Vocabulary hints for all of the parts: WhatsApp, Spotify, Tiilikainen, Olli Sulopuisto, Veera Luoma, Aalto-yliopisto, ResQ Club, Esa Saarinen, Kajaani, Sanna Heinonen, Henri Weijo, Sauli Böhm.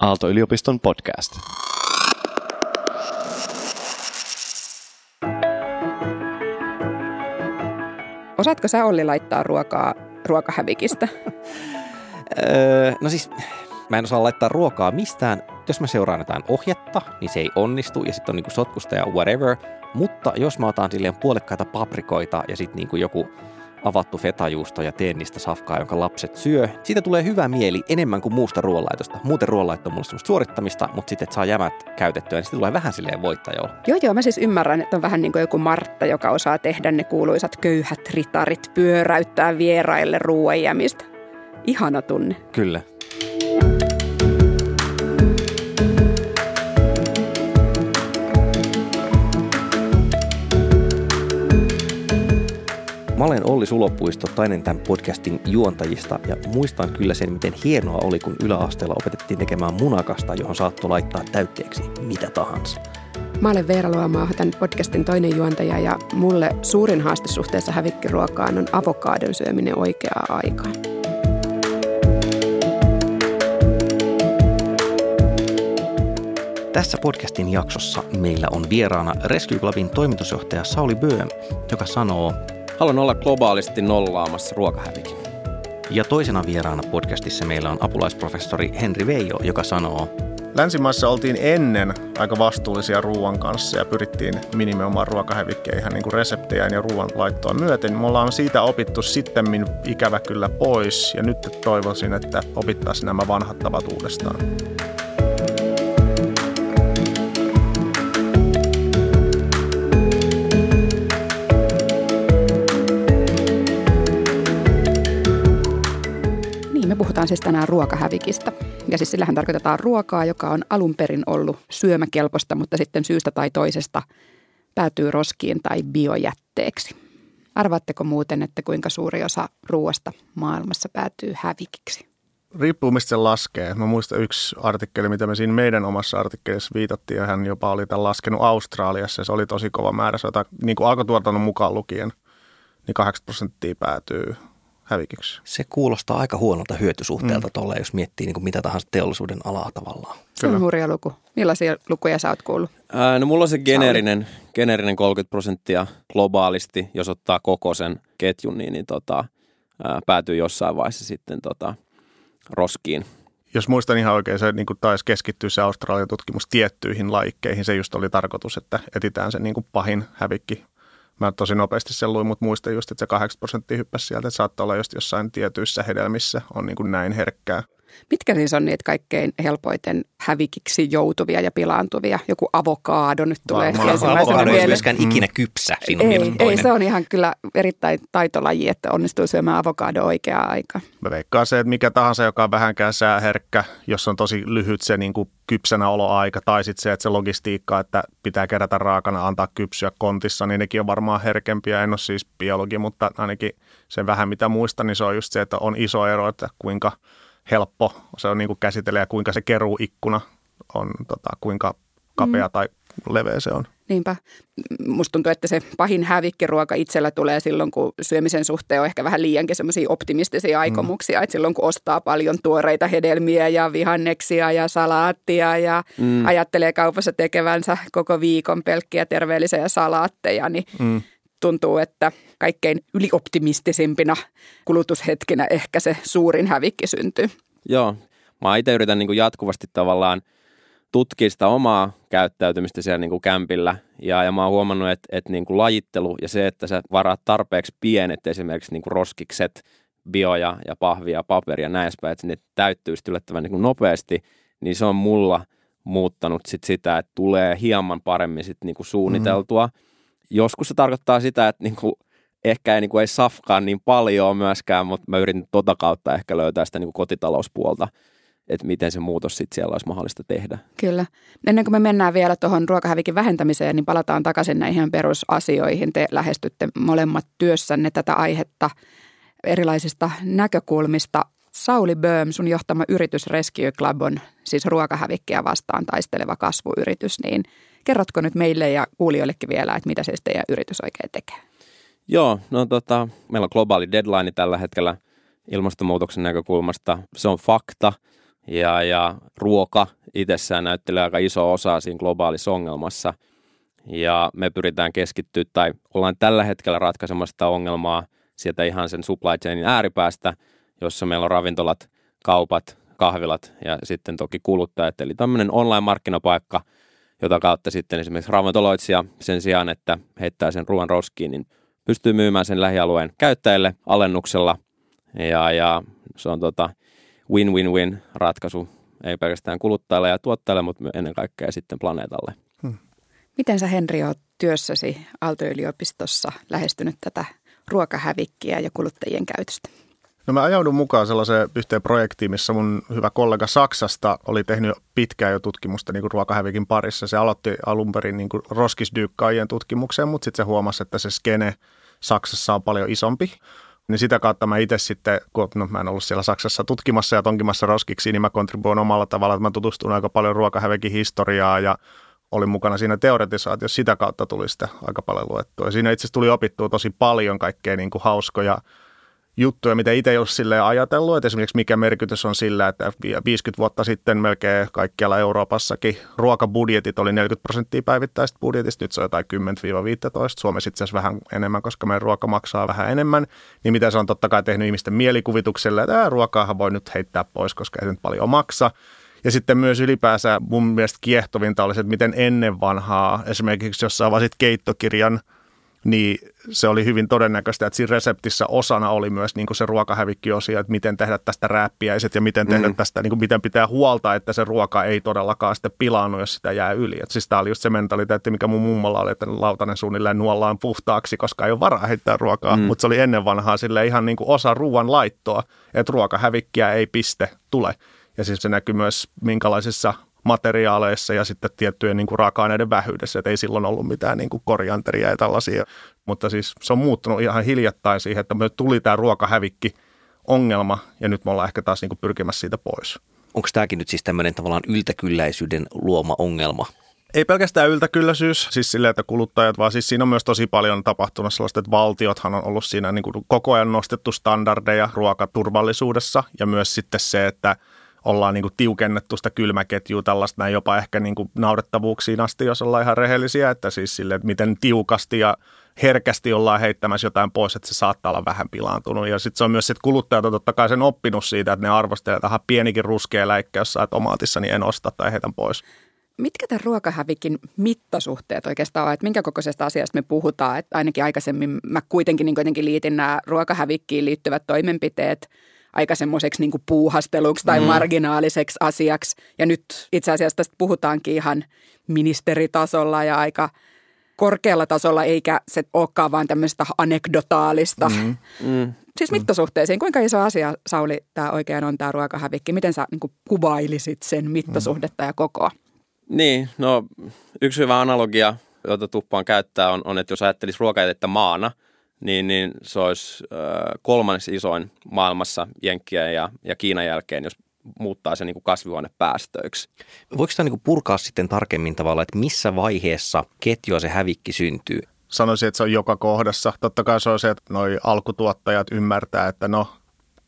Aalto-yliopiston podcast. Osaatko sä, Olli, laittaa ruokaa ruokahävikistä? No siis, mä en osaa laittaa ruokaa mistään. Jos mä seuraan jotain ohjetta, niin se ei onnistu ja sitten on niinku sotkusta ja whatever. Mutta jos mä otan silleen puolikkaita paprikoita ja sitten niinku joku avattu fetajuusto ja teen niistä safkaa, jonka lapset syö. Siitä tulee hyvä mieli enemmän kuin muusta ruoanlaitosta. Muuten ruoanlaitto on mulle semmoista suorittamista, mutta sitten et saa jämät käytettyä, niin sitten tulee vähän silleen voittajolla. Joo, mä siis ymmärrän, että on vähän niin kuin joku Martta, joka osaa tehdä ne kuuluisat köyhät ritarit, pyöräyttää vieraille ruoan jämistä. Ihana tunne. Kyllä. Mä olen Olli Sulopuisto, toinen tämän podcastin juontajista, ja muistan kyllä sen, miten hienoa oli, kun yläasteella opetettiin tekemään munakasta, johon saattoi laittaa täytteeksi mitä tahansa. Mä olen Veera Luoma, tämän podcastin toinen juontaja, ja mulle suurin haaste suhteessa hävikkiruokaan on avokaadon syöminen oikeaan aikaan. Tässä podcastin jaksossa meillä on vieraana ResQ Clubin toimitusjohtaja Sauli Böhm, joka sanoo: haluan olla globaalisti nollaamassa ruokahävikin. Ja toisena vieraana podcastissa meillä on apulaisprofessori Henri Weijo, joka sanoo: länsimaissa oltiin ennen aika vastuullisia ruoan kanssa ja pyrittiin minimoimaan ruokahävikkiä ihan niin kuin reseptejään ja ruoan laittoa myöten. Me ollaan siitä opittu sittemmin ikävä kyllä pois, ja nyt toivoisin, että opittaisiin nämä vanhat tavat uudestaan. Puhutaan siis tänään ruokahävikistä, ja siis sillähän tarkoitetaan ruokaa, joka on alun perin ollut syömäkelpoista, mutta sitten syystä tai toisesta päätyy roskiin tai biojätteeksi. Arvaatteko muuten, että kuinka suuri osa ruoasta maailmassa päätyy hävikiksi? Riippuu mistä se laskee. Mä muistan yksi artikkeli, mitä me siinä meidän omassa artikkelissa viitattiin, ja hän jopa oli tämän laskenut Australiassa, ja se oli tosi kova määrä, jota niin kuin alkutuotannon mukaan lukien, niin 80% päätyy hävikiksi. Se kuulostaa aika huonolta hyötysuhteelta tolleen, jos miettii niin kuin mitä tahansa teollisuuden alaa tavallaan. Se on hurja luku. Millaisia lukuja sä oot kuullut? No mulla on se geneerinen 30% globaalisti, jos ottaa koko sen ketjun, niin päätyy jossain vaiheessa sitten roskiin. Jos muistan ihan oikein, se niin kuin taisi keskittyä se Australian tutkimus tiettyihin lajikkeihin. Se just oli tarkoitus, että etsitään se niin kuin pahin hävikki. Mä tosi nopeasti sen luin, mutta muistan just, että se 80% hyppäsi sieltä, että saattaa olla just jossain tietyissä hedelmissä on niin kuin näin herkkää. Mitkä siis on niitä kaikkein helpoiten hävikiksi joutuvia ja pilaantuvia? Joku avokaado nyt tulee ensimmäisenä. Avokaado ei myöskään ikinä kypsä. Siinä on ei, se on ihan kyllä erittäin taitolaji, että onnistuu syömään avokaado oikeaan aikaan. Mä veikkaan se, että mikä tahansa, joka on vähänkään sääherkkä, jos on tosi lyhyt se niin kuin kypsänä oloaika, tai sitten se, että se logistiikka, että pitää kerätä raakana, antaa kypsyä kontissa, niin nekin on varmaan herkempiä. En ole siis biologi, mutta ainakin sen vähän mitä muistan, niin se on just se, että on iso ero, että kuinka helppo se on niin kuin käsitellä ja kuinka se keruuikkuna on, kuinka kapea tai leveä se on. Niinpä. Musta tuntuu, että se pahin hävikkiruoka itsellä tulee silloin, kun syömisen suhteen on ehkä vähän liiankin semmoisia optimistisia aikomuksia. Että silloin, kun ostaa paljon tuoreita hedelmiä ja vihanneksia ja salaattia ja ajattelee kaupassa tekevänsä koko viikon pelkkiä terveellisiä salaatteja, niin tuntuu, että kaikkein ylioptimistisimpina kulutushetkinä ehkä se suurin hävikki syntyy. Joo. Mä itse yritän niin kuin jatkuvasti tavallaan tutkia sitä omaa käyttäytymistä siellä niin kuin kämpillä. Ja mä oon huomannut, että niin kuin lajittelu ja se, että sä varaat tarpeeksi pienet esimerkiksi niin kuin roskikset, bioja ja pahvia, paperia ja näin edespäin, että ne täyttyy sitten yllättävän niin kuin nopeasti, niin se on mulla muuttanut sit sitä, että tulee hieman paremmin sit niin kuin suunniteltua. Joskus se tarkoittaa sitä, että niinku, ehkä ei, niinku, ei safkaa niin paljon myöskään, mutta mä yritin kautta ehkä löytää sitä niinku kotitalouspuolta, että miten se muutos sitten siellä olisi mahdollista tehdä. Kyllä. Ennen kuin me mennään vielä tuohon ruokahävikin vähentämiseen, niin palataan takaisin näihin perusasioihin. Te lähestytte molemmat työssänne tätä aihetta erilaisista näkökulmista. Sauli Böhm, sun johtama yritys ResQ Club on siis ruokahävikkiä vastaan taisteleva kasvuyritys, niin kerrotko nyt meille ja kuulijoillekin vielä, että mitä se teidän yritys oikein tekee? Joo, no meillä on globaali deadline tällä hetkellä ilmastonmuutoksen näkökulmasta. Se on fakta ja ruoka itsessään näyttelee aika iso osa siinä globaalissa ongelmassa. Ja me pyritään keskittyä tai ollaan tällä hetkellä ratkaisemassa ongelmaa sieltä ihan sen supply chainin ääripäästä, jossa meillä on ravintolat, kaupat, kahvilat ja sitten toki kuluttajat. Eli tämmöinen online-markkinapaikka, jota kautta sitten esimerkiksi ravintoloitsija sen sijaan, että heittää sen ruoan roskiin, niin pystyy myymään sen lähialueen käyttäjille alennuksella. Ja se on win-win-win ratkaisu, ei pelkästään kuluttajalle ja tuottajalle, mutta ennen kaikkea sitten planeetalle. Miten sä, Henri, oot työssäsi Aalto-yliopistossa lähestynyt tätä ruokahävikkiä ja kuluttajien käytöstä? No mä ajaudun mukaan sellaiseen yhteen projektiin, missä mun hyvä kollega Saksasta oli tehnyt pitkään jo tutkimusta niin kuin ruokahävikin parissa. Se aloitti alun perin niin kuin roskisdyykkaajien tutkimukseen, mutta sitten se huomasi, että se skene Saksassa on paljon isompi. Niin sitä kautta mä itse sitten, kun mä en ollut siellä Saksassa tutkimassa ja tonkimassa roskiksi, niin mä kontribuoin omalla tavallaan, että mä tutustun aika paljon ruokahävikin historiaa ja olin mukana siinä teoretisaatiossa, sitä kautta tuli sitä aika paljon luettua. Ja siinä itse asiassa tuli opittua tosi paljon kaikkea niin kuin hauskoja juttuja, mitä itse ei ole silleen ajatellut, että esimerkiksi mikä merkitys on sillä, että 50 vuotta sitten melkein kaikkialla Euroopassakin ruokabudjetit oli 40% päivittäistä budjetista, nyt se on jotain 10-15, Suomessa itse asiassa vähän enemmän, koska meidän ruoka maksaa vähän enemmän, niin mitä se on totta kai tehnyt ihmisten mielikuvitukselle, että ruokaahan voi nyt heittää pois, koska ei se nyt paljon maksa. Ja sitten myös ylipäänsä mun mielestä kiehtovinta oli se, että miten ennen vanhaa, esimerkiksi jos sä avasit keittokirjan, niin se oli hyvin todennäköistä, että siinä reseptissä osana oli myös niin kuin se ruokahävikkiosio, että miten tehdä tästä rääppiäiset ja miten tehdä tästä, niin kuin miten pitää huolta, että se ruoka ei todellakaan sitten pilaannu, jos sitä jää yli. Että siis tämä oli just se mentaliteetti, mikä mun mummolla oli, että lautanen suunnilleen nuollaan puhtaaksi, koska ei ole varaa heittää ruokaa, mutta se oli ennen vanhaa sille ihan niin kuin osa ruoan laittoa, että ruokahävikkiä ei piste tule. Ja siis se näkyy myös minkälaisissa materiaaleissa ja sitten tiettyjen niin kuin raaka-aineiden vähyydessä, että ei silloin ollut mitään niin kuin korianteria ja tällaisia. Mutta siis se on muuttunut ihan hiljattain siihen, että me tuli tämä ruokahävikki-ongelma ja nyt me ollaan ehkä taas niin kuin pyrkimässä siitä pois. Onko tämäkin nyt siis tämmöinen tavallaan yltäkylläisyyden luoma ongelma? Ei pelkästään yltäkylläisyys, siis silleen, että kuluttajat, vaan siis siinä on myös tosi paljon tapahtunut sellaista, että valtiothan on ollut siinä niin kuin koko ajan nostettu standardeja ruokaturvallisuudessa ja myös sitten se, että ollaan niin kuin tiukennettu sitä kylmäketjua tällaista näin jopa ehkä niin kuin naurettavuuksiin asti, jos ollaan ihan rehellisiä, että siis sille, että miten tiukasti ja herkästi ollaan heittämässä jotain pois, että se saattaa olla vähän pilaantunut. Ja sitten se on myös, että kuluttajat on totta kai sen oppinut siitä, että ne arvostelee, että pienikin ruskea läikkä, jos saa tomaatissa, niin en osta tai heitän pois. Mitkä tämän ruokahävikin mittasuhteet oikeastaan on, että minkä kokoisesta asiasta me puhutaan? Että ainakin aikaisemmin mä kuitenkin niin liitin nämä ruokahävikkiin liittyvät toimenpiteet aika semmoiseksi niin kuin puuhasteluksi tai marginaaliseksi asiaksi. Ja nyt itse asiassa tästä puhutaankin ihan ministeritasolla ja aika korkealla tasolla, eikä se olekaan vaan tämmöistä anekdotaalista. Siis mittasuhteisiin. Kuinka iso asia, Sauli, tämä oikein on tämä ruokahävikki? Miten sä niin kuin kuvailisit sen mittasuhdetta ja kokoa? Niin, no yksi hyvä analogia, jota tuppaan käyttää, on että jos ajattelisi ruokajätettä maana, niin se olisi kolmanneksi isoin maailmassa Jenkkien ja Kiinan jälkeen, jos muuttaa se niin kuin kasvihuonepäästöiksi. Voiko sitä niin kuin purkaa sitten tarkemmin tavallaan, että missä vaiheessa ketjua se hävikki syntyy? Sanoisin, että se on joka kohdassa. Totta kai se on se, että noi alkutuottajat ymmärtää, että no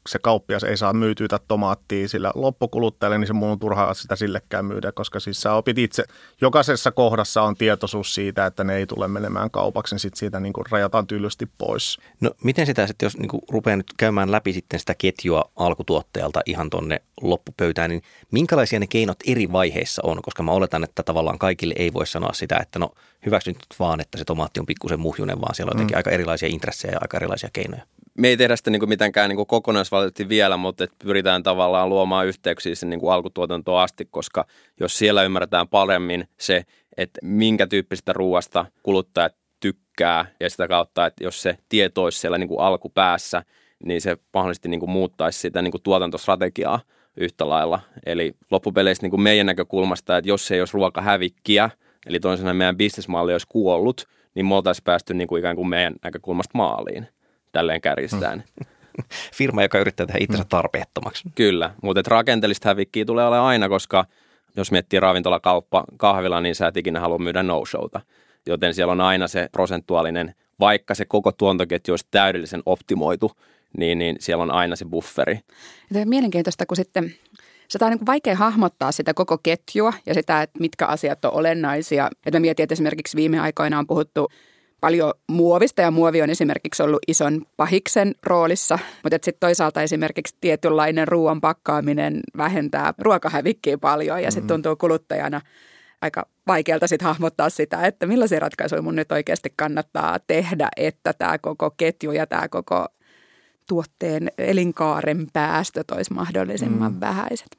se kauppias ei saa myytyä tomaattia sillä loppukuluttajalle, niin se mun on turhaa sitä sillekään myydä, koska siis sä opit itse. Jokaisessa kohdassa on tietoisuus siitä, että ne ei tule menemään kaupaksi, niin sitten siitä niin kuin rajataan tylysti pois. No miten sitä sitten, jos niin kuin rupeaa nyt käymään läpi sitten sitä ketjua alkutuottajalta ihan tonne loppupöytään, niin minkälaisia ne keinot eri vaiheissa on? Koska mä oletan, että tavallaan kaikille ei voi sanoa sitä, että no hyväksy nyt vaan, että se tomaatti on pikkusen muhjunen, vaan siellä on jotenkin aika erilaisia intressejä ja aika erilaisia keinoja. Me ei tehdä sitä niin kuin mitenkään niin kokonaisvaltaisesti vielä, mutta pyritään tavallaan luomaan yhteyksiä sen niin alkutuotantoon asti, koska jos siellä ymmärretään paremmin se, että minkä tyyppistä ruoasta kuluttajat tykkää ja sitä kautta, että jos se tieto olisi siellä niin alkupäässä, niin se mahdollisesti niin muuttaisi sitä niin tuotantostrategiaa yhtä lailla. Eli loppupeleissä niin meidän näkökulmasta, että jos ei olisi ruokahävikkiä, eli toisin sanoen meidän bisnesmalli olisi kuollut, niin me oltaisiin päästy niin kuin ikään kuin meidän näkökulmasta maaliin. Tälleen kärjistään. Firma, joka yrittää tehdä itsensä tarpeettomaksi. Kyllä, mutta rakenteellista hävikkiä tulee olemaan aina, koska jos miettii ravintola, kauppa, kahvila, niin sä et ikinä halua myydä no-showta. Joten siellä on aina se prosentuaalinen, vaikka se koko tuontoketju olisi täydellisen optimoitu, niin siellä on aina se bufferi. Mielenkiintoista, kun sitten sitä on niin kuin vaikea hahmottaa sitä koko ketjua ja sitä, että mitkä asiat on olennaisia. Että mä mietin, että esimerkiksi viime aikoina on puhuttu paljon muovista ja muovi on esimerkiksi ollut ison pahiksen roolissa, mutta sitten toisaalta esimerkiksi tietynlainen ruoan pakkaaminen vähentää ruokahävikkiä paljon ja sitten tuntuu kuluttajana aika vaikealta sit hahmottaa sitä, että millaisia ratkaisuja mun nyt oikeasti kannattaa tehdä, että tämä koko ketju ja tämä koko tuotteen elinkaaren päästöt olisi mahdollisimman vähäiset.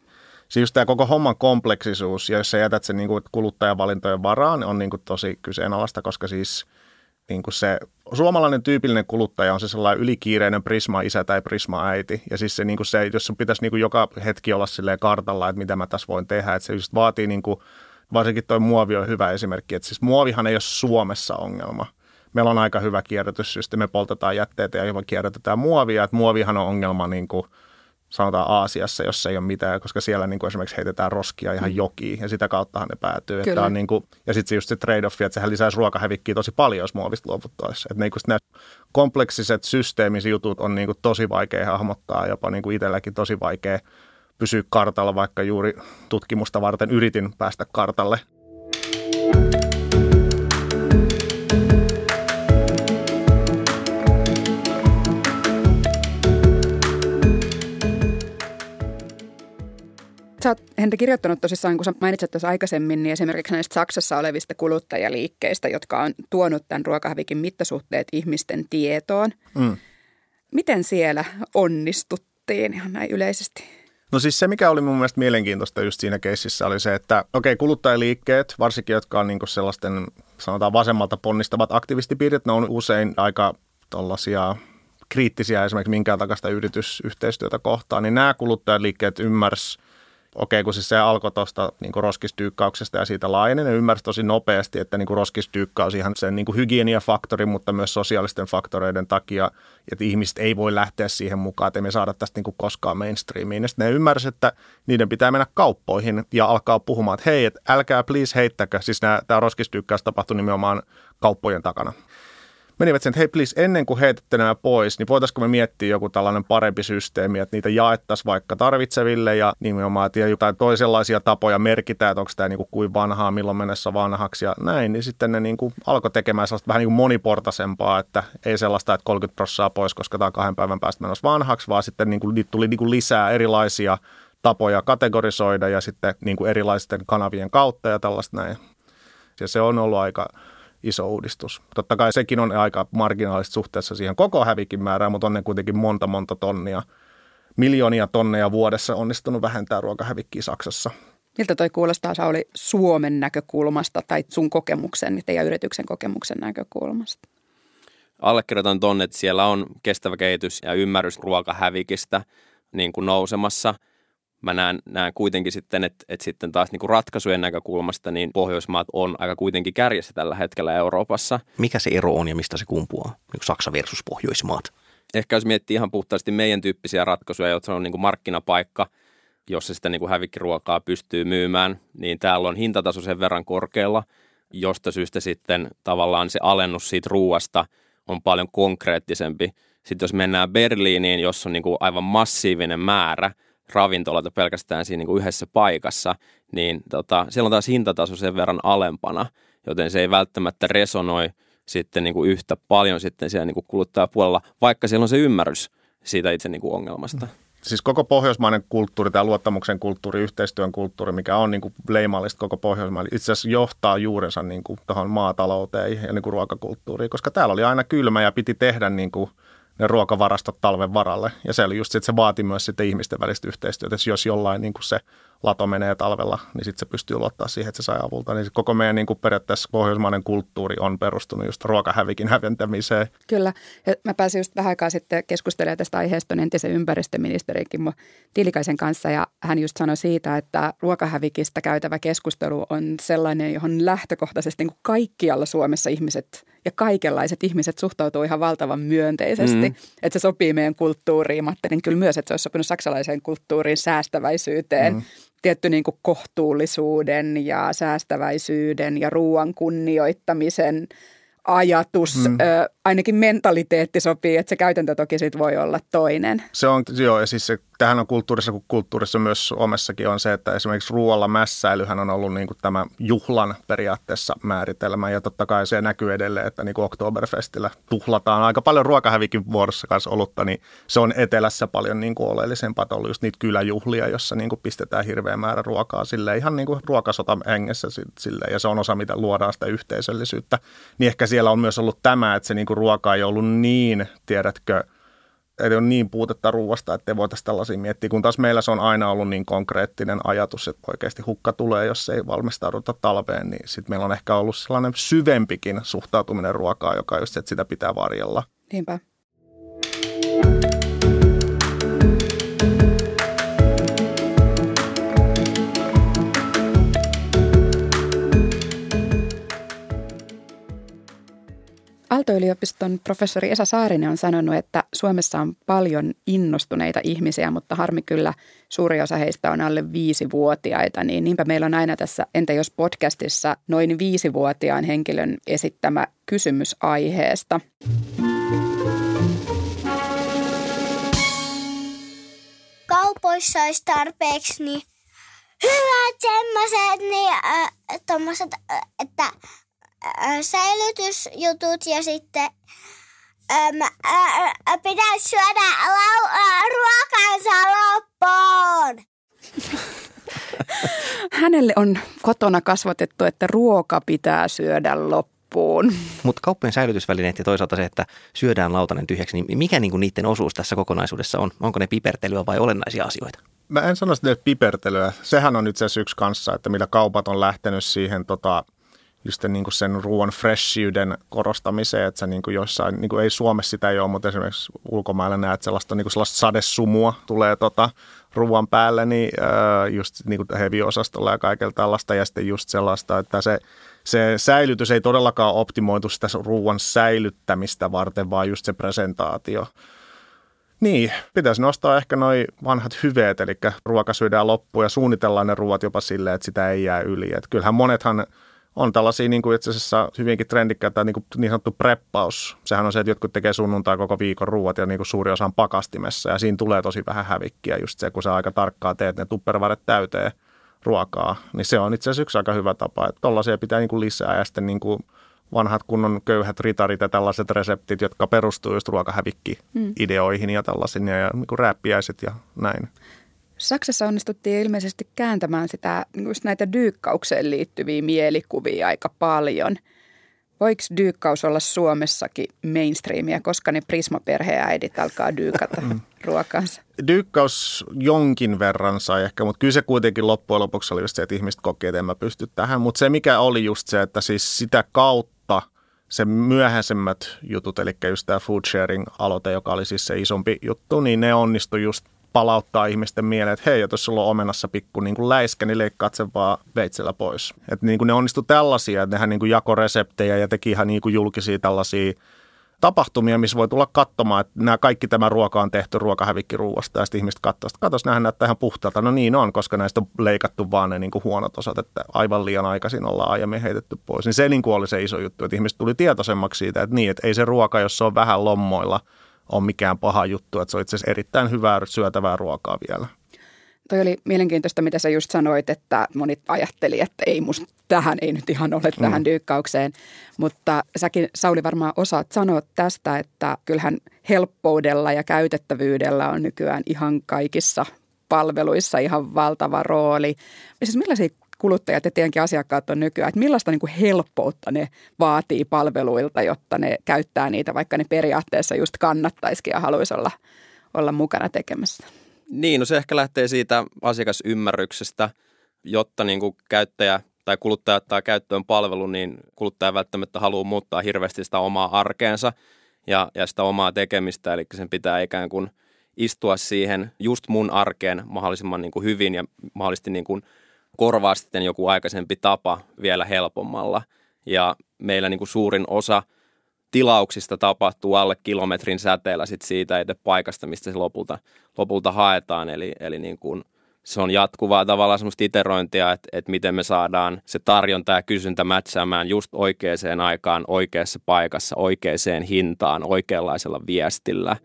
Siis just tämä koko homman kompleksisuus, ja jos sä jätät sen niinku kuluttajavalintojen varaan, on niinku tosi kyseenalaista, koska siis niinku se suomalainen tyypillinen kuluttaja on se sellainen ylikiireinen prisma-isä tai prisma-äiti. Ja siis se, niinku se jos sun pitäisi niinku joka hetki olla silleen kartalla, että mitä mä tässä voin tehdä, että se just vaatii niinku, varsinkin tuo muovi on hyvä esimerkki, että siis muovihan ei ole Suomessa ongelma. Meillä on aika hyvä kierrätyssysteemi, me poltetaan jätteitä ja kierrätetään muovia, että muovihan on ongelma niin kuin sanotaan Aasiassa, jos ei ole mitään, koska siellä niin kuin esimerkiksi heitetään roskia ihan jokiin ja sitä kauttahan ne päätyy. Että on niin kuin, ja sitten just se trade-offi, että sehän lisäisi ruokahävikkiä tosi paljon, jos muovista luovuttaisiin. Että niin kuin nämä kompleksiset systeemisjutut on niin kuin tosi vaikea hahmottaa, jopa niin kuin itselläkin tosi vaikea pysyä kartalla, vaikka juuri tutkimusta varten yritin päästä kartalle. Sä oot, Henri, kirjoittanut tosissaan, kun sä mainitsit tuossa aikaisemmin, niin esimerkiksi näistä Saksassa olevista kuluttajaliikkeistä, jotka on tuonut tämän ruokahävikin mittasuhteet ihmisten tietoon. Miten siellä onnistuttiin ihan näin yleisesti? No siis se, mikä oli mun mielestä mielenkiintoista just siinä keississä, oli se, että okei, kuluttajaliikkeet, varsinkin jotka on niinku sellaisten, sanotaan vasemmalta ponnistavat aktivistipiirit, ne on usein aika tollaisia kriittisiä esimerkiksi minkään takaista yritysyhteistyötä kohtaan, niin nämä kuluttajaliikkeet ymmärsivät, okei, kun siis se alkoi tuosta niin roskistyykkauksesta ja siitä laajeni, ne ymmärsi tosi nopeasti, että niin roskistyykkaus ihan sen niin hygieniafaktori, mutta myös sosiaalisten faktoreiden takia, että ihmiset ei voi lähteä siihen mukaan, että me saada tästä niin koskaan mainstreamiin. Ja sitten ne ymmärsi, että niiden pitää mennä kauppoihin ja alkaa puhumaan, että hei, että älkää please heittäkö. Siis tämä roskistyykkaus tapahtui nimenomaan kauppojen takana. Menivät sen, että hei please, ennen kuin heitätte nämä pois, niin voitaisiko me miettiä joku tällainen parempi systeemi, että niitä jaettaisiin vaikka tarvitseville ja nimenomaan jotain toisenlaisia tapoja merkitään, että onko tämä niin kuin vanhaa, milloin mennessä vanhaksi ja näin. Niin sitten ne niin kuin alkoi tekemään sellaista vähän niin kuin moniportaisempaa, että ei sellaista, että 30% pois, koska tämä on 2 päivän päästä menossa vanhaksi, vaan sitten niin kuin niitä tuli niin kuin lisää erilaisia tapoja kategorisoida ja sitten niin kuin erilaisten kanavien kautta ja tällaista näin. Ja se on ollut aika iso uudistus. Totta kai sekin on aika marginaalista suhteessa siihen koko hävikin määrään, mutta on ne kuitenkin monta tonnia, miljoonia tonneja vuodessa onnistunut vähentää ruokahävikkiä Saksassa. Miltä toi kuulostaa, Sauli, Suomen näkökulmasta tai sun kokemuksen, teidän yrityksen kokemuksen näkökulmasta? Allekirjoitan ton, että siellä on kestävä kehitys ja ymmärrys ruokahävikistä niin kuin nousemassa. Mä näen kuitenkin sitten, että sitten taas niin kuin ratkaisujen näkökulmasta niin Pohjoismaat on aika kuitenkin kärjessä tällä hetkellä Euroopassa. Mikä se ero on ja mistä se kumpuaa? Niin kuin Saksa versus Pohjoismaat. Ehkä jos miettii ihan puhtaasti meidän tyyppisiä ratkaisuja, jotka on niin kuin markkinapaikka, jossa sitä niin kuin hävikkiruokaa pystyy myymään, niin täällä on hintataso sen verran korkealla, josta syystä sitten tavallaan se alennus siitä ruuasta on paljon konkreettisempi. Sitten jos mennään Berliiniin, jossa on niin kuin aivan massiivinen määrä ravintoloita pelkästään siinä niin kuin yhdessä paikassa, niin siellä on taas hintataso sen verran alempana, joten se ei välttämättä resonoi sitten niin kuin yhtä paljon sitten siellä niin kuin kuluttajapuolella, vaikka siellä on se ymmärrys siitä itse niin kuin ongelmasta. Siis koko pohjoismainen kulttuuri, tämä luottamuksen kulttuuri, yhteistyön kulttuuri, mikä on niin kuin leimallista koko Pohjoismaille, itse asiassa johtaa juurensa niin kuin tuohon maatalouteen ja niin kuin ruokakulttuuriin, koska täällä oli aina kylmä ja piti tehdä niin kuin ne ruokavarastot talven varalle. Ja se oli just se vaati myös sitten ihmisten välistä yhteistyötä. Että jos jollain niin kuin se lato menee talvella, niin sitten se pystyy luottaa siihen, että se sai avulta. Niin koko meidän niin kuin periaatteessa pohjoismainen kulttuuri on perustunut just ruokahävikin häventämiseen. Kyllä. Ja mä pääsin just vähän aikaa sitten keskustelemaan tästä aiheesta entisen ympäristöministeri Kimmo Tiilikaisen kanssa. Ja hän just sanoi siitä, että ruokahävikistä käytävä keskustelu on sellainen, johon lähtökohtaisesti niin kuin kaikkialla Suomessa ihmiset ja kaikenlaiset ihmiset suhtautuu ihan valtavan myönteisesti, että se sopii meidän kulttuuriin. Mä ajattelin kyllä myös, että se olisi sopinut saksalaiseen kulttuuriin, säästäväisyyteen, tietty niin kuin kohtuullisuuden ja säästäväisyyden ja ruoan kunnioittamisen ajatus, ainakin mentaliteetti sopii, että se käytäntö toki sit voi olla toinen. Se on, joo, ja siis se, tämähän on kulttuurissa, kun kulttuurissa myös Suomessakin on se, että esimerkiksi ruoalla mässäilyhän on ollut niin kuin tämä juhlan periaatteessa määritelmä, ja totta kai se näkyy edelleen, että niin kuin Oktoberfestillä tuhlataan aika paljon ruokahävikin muodossa kanssa olutta, niin se on etelässä paljon niin kuin oleellisempaa, että on ollut just niitä kyläjuhlia, jossa niin kuin pistetään hirveä määrä ruokaa silleen, ihan niin kuin ruokasota hengessä silleen, ja se on osa, mitä luodaan sitä yhteisöllisyyttä, niin ehkä siellä on myös ollut tämä, että se niinku ruoka ei ollut niin, tiedätkö, ei ole niin puutetta ruoasta, että ei voitaisiin tällaisia miettiä, kun taas meillä se on aina ollut niin konkreettinen ajatus, että oikeasti hukka tulee, jos ei valmistauduta talveen, niin sitten meillä on ehkä ollut sellainen syvempikin suhtautuminen ruokaa, joka on just se, että sitä pitää varjella. Niinpä. Aalto-yliopiston professori Esa Saarinen on sanonut, että Suomessa on paljon innostuneita ihmisiä, mutta harmi kyllä suuri osa heistä on alle 5-vuotiaita. Niin niinpä meillä on aina tässä Entä jos -podcastissa noin 5-vuotiaan henkilön esittämä kysymys aiheesta. Kaupoissa olisi tarpeeksi niin hyvät semmoiset, niin, tommoset, että säilytysjutut ja sitten pitäisi syödä ruokansa loppuun. Hänelle on kotona kasvatettu, että ruoka pitää syödä loppuun. Mutta kauppojen säilytysvälineet ja toisaalta se, että syödään lautanen tyhjäksi, niin mikä niinku niiden osuus tässä kokonaisuudessa on? Onko ne pipertelyä vai olennaisia asioita? Mä en sano sitä pipertelyä. Sehän on itse asiassa yksi kanssa, että millä kaupat on lähtenyt siihen just niin kuin sen ruoan freshyyden korostamiseen, että se niin kuin jossain, niin kuin ei Suomessa sitä ei ole, mutta esimerkiksi ulkomailla näet sellaista, niin kuin sellaista sadesumua tulee ruoan päälle, niin just niin kuin heavy-osastolla ja kaikella tällaista, ja sitten just sellaista, että se säilytys ei todellakaan optimoitu sitä ruoan säilyttämistä varten, vaan just se presentaatio. Niin, pitäisi nostaa ehkä noi vanhat hyveet, eli ruoka syödään loppuun ja suunnitellaan ne ruoat jopa silleen, että sitä ei jää yli. Et kyllähän monethan on tällaisia niin kuin itse asiassa hyvinkin trendikkäitä niin sanottu preppaus. Sehän on se, että jotkut tekee sunnuntai koko viikon ruuat ja niin kuin suuri osa on pakastimessa. Ja siinä tulee tosi vähän hävikkiä just se, kun sä aika tarkkaan teet ne tupperwaret täyteen ruokaa. Niin se on itse asiassa yksi aika hyvä tapa. Että tollaisia pitää niin kuin lisää ja sitten niin kuin vanhat kunnon köyhät ritarit ja tällaiset reseptit, jotka perustuu just ruokahävikki-ideoihin ja tällaisiin ja niin kuin rääppiäiset ja näin. Saksassa onnistuttiin ilmeisesti kääntämään sitä, just näitä dyykkaukseen liittyviä mielikuvia aika paljon. Voiko dyykkaus olla Suomessakin mainstreamia, koska ne Prisma-perheäidit alkaa dyykata ruokansa? Dyykkaus jonkin verran sai ehkä, mutta kyllä se kuitenkin loppujen lopuksi oli just se, että ihmiset koki, että en mä pysty tähän. Mutta se mikä oli just se, että siis sitä kautta se myöhäisemmät jutut, eli just tämä food sharing-aloite, joka oli siis se isompi juttu, niin ne onnistui just palauttaa ihmisten mieleen, että hei, jos sulla on omenassa pikku niin kuin läiskä, niin leikkaat sen vaan veitsellä pois. Että niin kuin ne onnistu tällaisia, että nehän niin kuin jako reseptejä ja teki ihan niin kuin julkisia tällaisia tapahtumia, missä voi tulla katsomaan, että nämä kaikki tämä ruoka on tehty ruokahävikkiruuasta ja sitten ihmiset katsovat, että katos, näähän näyttää ihan puhtaalta. No niin on, koska näistä on leikattu vaan ne niin kuin huonot osat, että aivan liian aikaisin ollaan aiemmin heitetty pois. Niin se niin kuin oli se iso juttu, että ihmiset tuli tietoisemmaksi siitä, että niin, että ei se ruoka, jos se on vähän lommoilla, on mikään paha juttu, että se on itse asiassa erittäin hyvää syötävää ruokaa vielä. Toi oli mielenkiintoista, mitä sä just sanoit, että moni ajatteli, että ei musta tähän, ei nyt ihan ole tähän dyykkaukseen. Mutta säkin, Sauli, varmaan osaat sanoa tästä, että kyllähän helppoudella ja käytettävyydellä on nykyään ihan kaikissa palveluissa ihan valtava rooli. Siis millaisia kuluttajat ja tietenkin asiakkaat on nykyään, että millaista niin kuin helppoutta ne vaatii palveluilta, jotta ne käyttää niitä, vaikka ne periaatteessa just kannattaisikin ja haluaisi olla mukana tekemässä. Niin, no se ehkä lähtee siitä asiakasymmärryksestä, jotta niin kuin käyttäjä tai kuluttaja ottaa käyttöön palvelu, niin kuluttaja välttämättä haluaa muuttaa hirveästi sitä omaa arkeensa ja sitä omaa tekemistä, eli sen pitää ikään kuin istua siihen just mun arkeen mahdollisimman niin kuin hyvin ja mahdollisesti niin kuin korvaa sitten joku aikaisempi tapa vielä helpommalla. Ja meillä niin kuin suurin osa tilauksista tapahtuu alle kilometrin säteellä sit siitä itse paikasta, mistä se lopulta haetaan. Eli niin kuin se on jatkuvaa tavallaan semmoista iterointia, että miten me saadaan se tarjonta ja kysyntä mätsäämään just oikeaan aikaan, oikeassa paikassa, oikeaan hintaan, oikeanlaisella viestillä.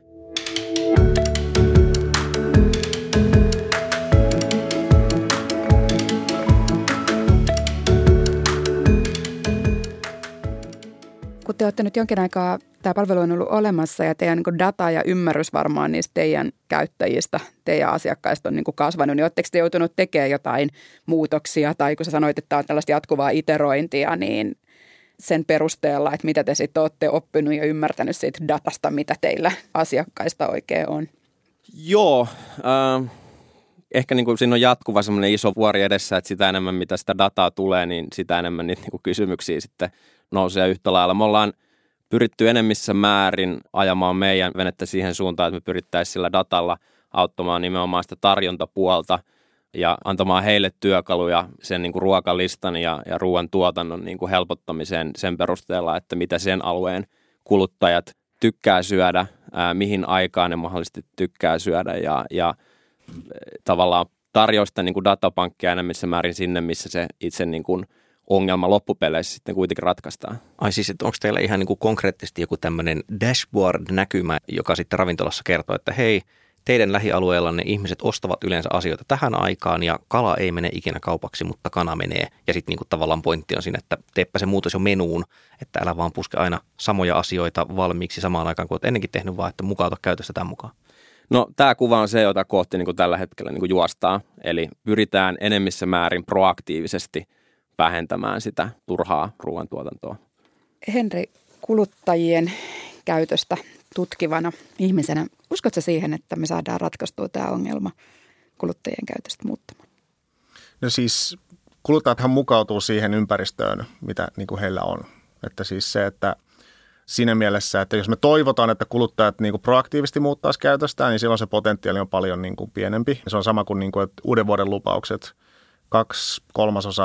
Kun te olette nyt jonkin aikaa, tämä palvelu on ollut olemassa ja teidän data ja ymmärrys varmaan niistä teidän käyttäjistä, teidän asiakkaista on kasvanut, niin oletteko te joutunut tekemään jotain muutoksia tai kun sä sanoit, että tämä on tällaista jatkuvaa iterointia, niin sen perusteella, että mitä te sitten olette oppinut ja ymmärtänyt siitä datasta, mitä teillä asiakkaista oikein on? Joo, ehkä niin kuin siinä on jatkuva semmoinen iso vuori edessä, että sitä enemmän mitä sitä dataa tulee, niin sitä enemmän niitä kysymyksiä sitten nousee yhtä lailla. Me ollaan pyritty enemmissä määrin ajamaan meidän venettä siihen suuntaan, että me pyrittäisiin sillä datalla auttamaan nimenomaan sitä tarjontapuolta ja antamaan heille työkaluja sen niin kuin ruokalistan ja ruoan tuotannon niin kuin helpottamiseen sen perusteella, että mitä sen alueen kuluttajat tykkää syödä, mihin aikaan ne mahdollisesti tykkää syödä ja tavallaan tarjoaa sitä niin kuin datapankkia enemmissä määrin sinne, missä se itse niin kuin ongelma loppupeleissä sitten kuitenkin ratkaistaan. Ai siis, että onko teillä ihan niin kuin konkreettisesti joku tämmöinen dashboard-näkymä, joka sitten ravintolassa kertoo, että hei, teidän lähialueellanne ihmiset ostavat yleensä asioita tähän aikaan ja kala ei mene ikinä kaupaksi, mutta kana menee. Ja sitten niin kuin tavallaan pointti on siinä, että teepä se muutos jo menuun, että älä vaan puske aina samoja asioita valmiiksi samaan aikaan kuin olet ennenkin tehnyt, vaan että mukauta käytöstä tämän mukaan. No tämä kuva on se, jota kohti niin kuin tällä hetkellä niin kuin juostaa. Eli pyritään enemmissä määrin proaktiivisesti vähentämään sitä turhaa ruoantuotantoa. Henri, kuluttajien käytöstä tutkivana ihmisenä, uskotko siihen, että me saadaan ratkaistua tämä ongelma kuluttajien käytöstä muuttamaan? No siis kuluttajathan mukautuu siihen ympäristöön, mitä niin kuin heillä on. Että siis se, että siinä mielessä, että jos me toivotaan, että kuluttajat niin kuin proaktiivisesti muuttaisi käytöstään, niin silloin se potentiaali on paljon niin kuin pienempi. Se on sama kuin, että uuden vuoden lupaukset. 2/3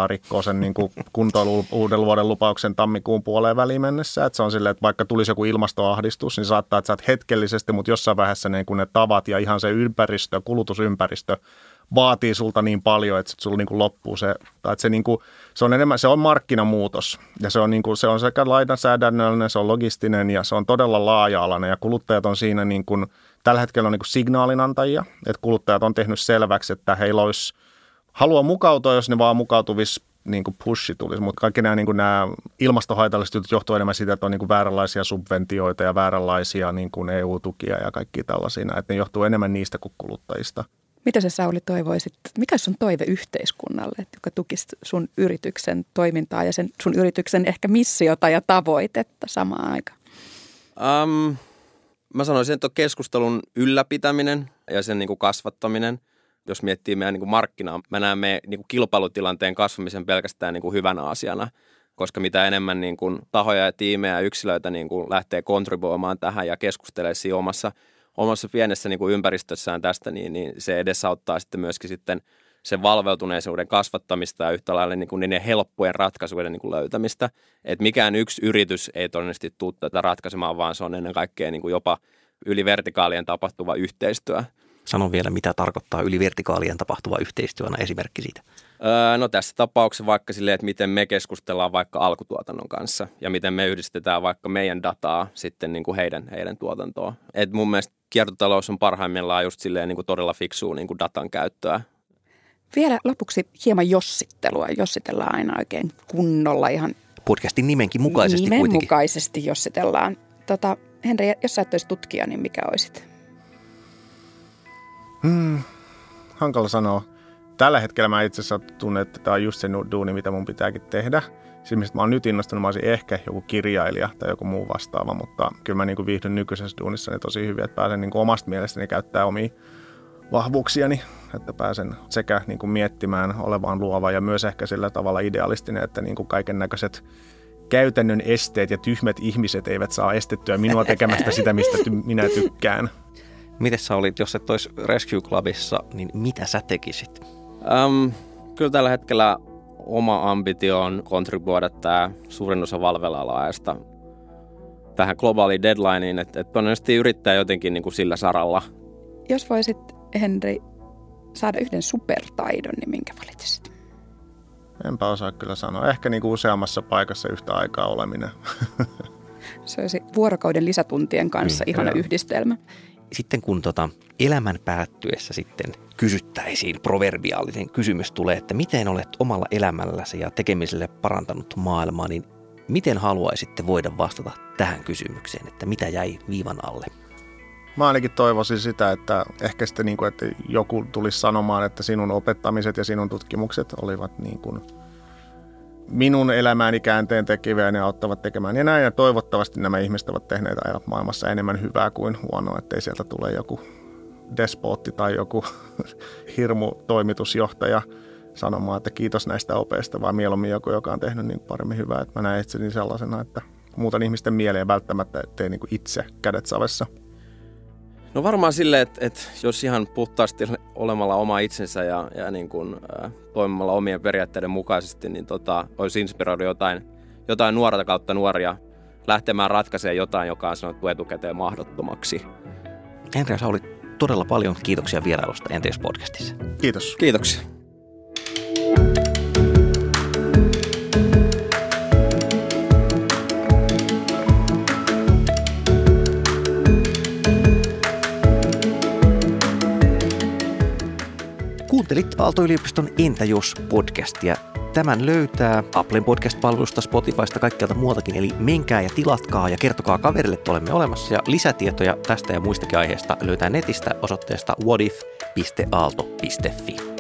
rikkoo sen niin kuin kuntoilu uuden vuoden lupauksen tammikuun puoleen väliin mennessä. Että se on silleen, että vaikka tulisi joku ilmastoahdistus, niin saattaa, että sä oot hetkellisesti, mutta jossain vähässä niin kun ne tavat ja ihan se ympäristö, kulutusympäristö vaatii sulta niin paljon, että sulla niin kuin loppuu se. Tai että se, niin kuin, se on enemmän, se on markkinamuutos ja se on, niin kuin, se on sekä lainsäädännöllinen, se on logistinen ja se on todella laaja-alainen ja kuluttajat on siinä niin kuin, tällä hetkellä on niin kuin signaalinantajia, että kuluttajat on tehnyt selväksi, että heillä olisi haluaa mukautua, jos ne vaan mukautuvis niin kuin pushi tulisi, mutta kaikki nämä, niin kuin nämä ilmastohaitalliset jutut johtuu enemmän siitä, että on niin kuin vääränlaisia subventioita ja vääränlaisia niin kuin EU-tukia ja kaikki tällaisia, että ne johtuu enemmän niistä kuin kuluttajista. Mitä sä Sauli toivoisit? Mikä on sun toive yhteiskunnalle, joka tukisi sun yrityksen toimintaa ja sen, sun yrityksen ehkä missiota ja tavoitetta samaan aikaan? Mä sanoisin, että on keskustelun ylläpitäminen ja sen niin kuin kasvattaminen. Jos miettii meidän niin kuin markkinaa, mä näen meidän niin kuin kilpailutilanteen kasvamisen pelkästään niin kuin hyvänä asiana, koska mitä enemmän niin kuin tahoja ja tiimejä ja yksilöitä niin kuin lähtee kontribuoimaan tähän ja keskustelee siinä omassa pienessä niin kuin ympäristössään tästä, niin se edesauttaa sitten myöskin sitten sen valveutuneisuuden kasvattamista ja yhtä lailla niin kuin niiden helppojen ratkaisuiden niin kuin löytämistä. Et mikään yksi yritys ei todennäköisesti tule tätä ratkaisemaan, vaan se on ennen kaikkea niin kuin jopa yli vertikaalien tapahtuva yhteistyö. Sano vielä, mitä tarkoittaa ylivertikaalien tapahtuva yhteistyönä esimerkki siitä. No tässä tapauksessa vaikka silleen, että miten me keskustellaan vaikka alkutuotannon kanssa ja miten me yhdistetään vaikka meidän dataa sitten niin kuin heidän tuotantoon. Et mun mielestä kiertotalous on parhaimmillaan just silleen niin kuin todella fiksua niin kuin datan käyttöä. Vielä lopuksi hieman jossittelua. Jossitellaan aina oikein kunnolla ihan podcastin nimenkin mukaisesti kuitenkin. Nimenmukaisesti jossitellaan. Henri, jos sä et olisi tutkija, niin mikä olisit? Hankala sanoa. Tällä hetkellä mä itse asiassa tunnen, että tämä on just se duuni, mitä mun pitääkin tehdä. Siis mistä mä oon nyt innostunut, mä olisin ehkä joku kirjailija tai joku muu vastaava, mutta kyllä mä niinku viihdyn nykyisessä duunissani tosi hyvin, että pääsen niinku omasta mielestäni käyttää omia vahvuuksiani, että pääsen sekä niinku miettimään olevaan luova ja myös ehkä sillä tavalla idealistinen, että niinku kaiken näköiset käytännön esteet ja tyhmät ihmiset eivät saa estettyä minua tekemästä sitä, mistä minä tykkään. Miten sä olit, jos et olisi ResQ Clubissa, niin mitä sä tekisit? Kyllä tällä hetkellä oma ambitio on kontribuoida tämä suurin osa valvela-alaajasta tähän globaaliin deadlineen, että todennäköisesti yrittää jotenkin niin kuin sillä saralla. Jos voisit, Henri, saada yhden supertaidon, niin minkä valitsit? Enpä osaa kyllä sanoa. Ehkä niin kuin useammassa paikassa yhtä aikaa oleminen. Se olisi vuorokauden lisätuntien kanssa ihana yhdistelmä. Sitten kun elämän päättyessä sitten kysyttäisiin, proverbiaalinen kysymys tulee, että miten olet omalla elämälläsi ja tekemiselle parantanut maailmaa, niin miten haluaisitte voida vastata tähän kysymykseen, että mitä jäi viivan alle? Mä ainakin toivoisin sitä, että ehkä sitten niin kuin, että joku tulisi sanomaan, että sinun opettamiset ja sinun tutkimukset olivat niin kuin minun elämääni käänteen tekeviä ja ne auttavat tekemään ja näin. Ja toivottavasti nämä ihmiset ovat tehneet aina maailmassa enemmän hyvää kuin huonoa, ettei sieltä tule joku despootti tai joku hirmu toimitusjohtaja sanomaan, että kiitos näistä opeista, vaan mieluummin joku, joka on tehnyt niin paremmin hyvää. Että mä näen itseni sellaisena, että muutan ihmisten mieleen välttämättä, ettei niin kuin itse kädet savessa. No varmaan silleen, että jos ihan puhtaasti olemalla oma itsensä ja niin kuin, toimimalla omien periaatteiden mukaisesti, niin olisi inspiroidu jotain nuorta kautta nuoria lähtemään ratkaisemaan jotain, joka on sanottu etukäteen mahdottomaksi. Henri ja Sauli, todella paljon kiitoksia vierailusta NTS-podcastissa. Kiitos. Kiitoksia. Kuuntelit Aalto-yliopiston Entä jos -podcastia. Tämän löytää Applen podcast-palvelusta, Spotifysta, kaikkialta muutakin. Eli menkää ja tilatkaa ja kertokaa kaverille, että olemme olemassa. Ja lisätietoja tästä ja muistakin aiheesta löytää netistä osoitteesta whatif.aalto.fi.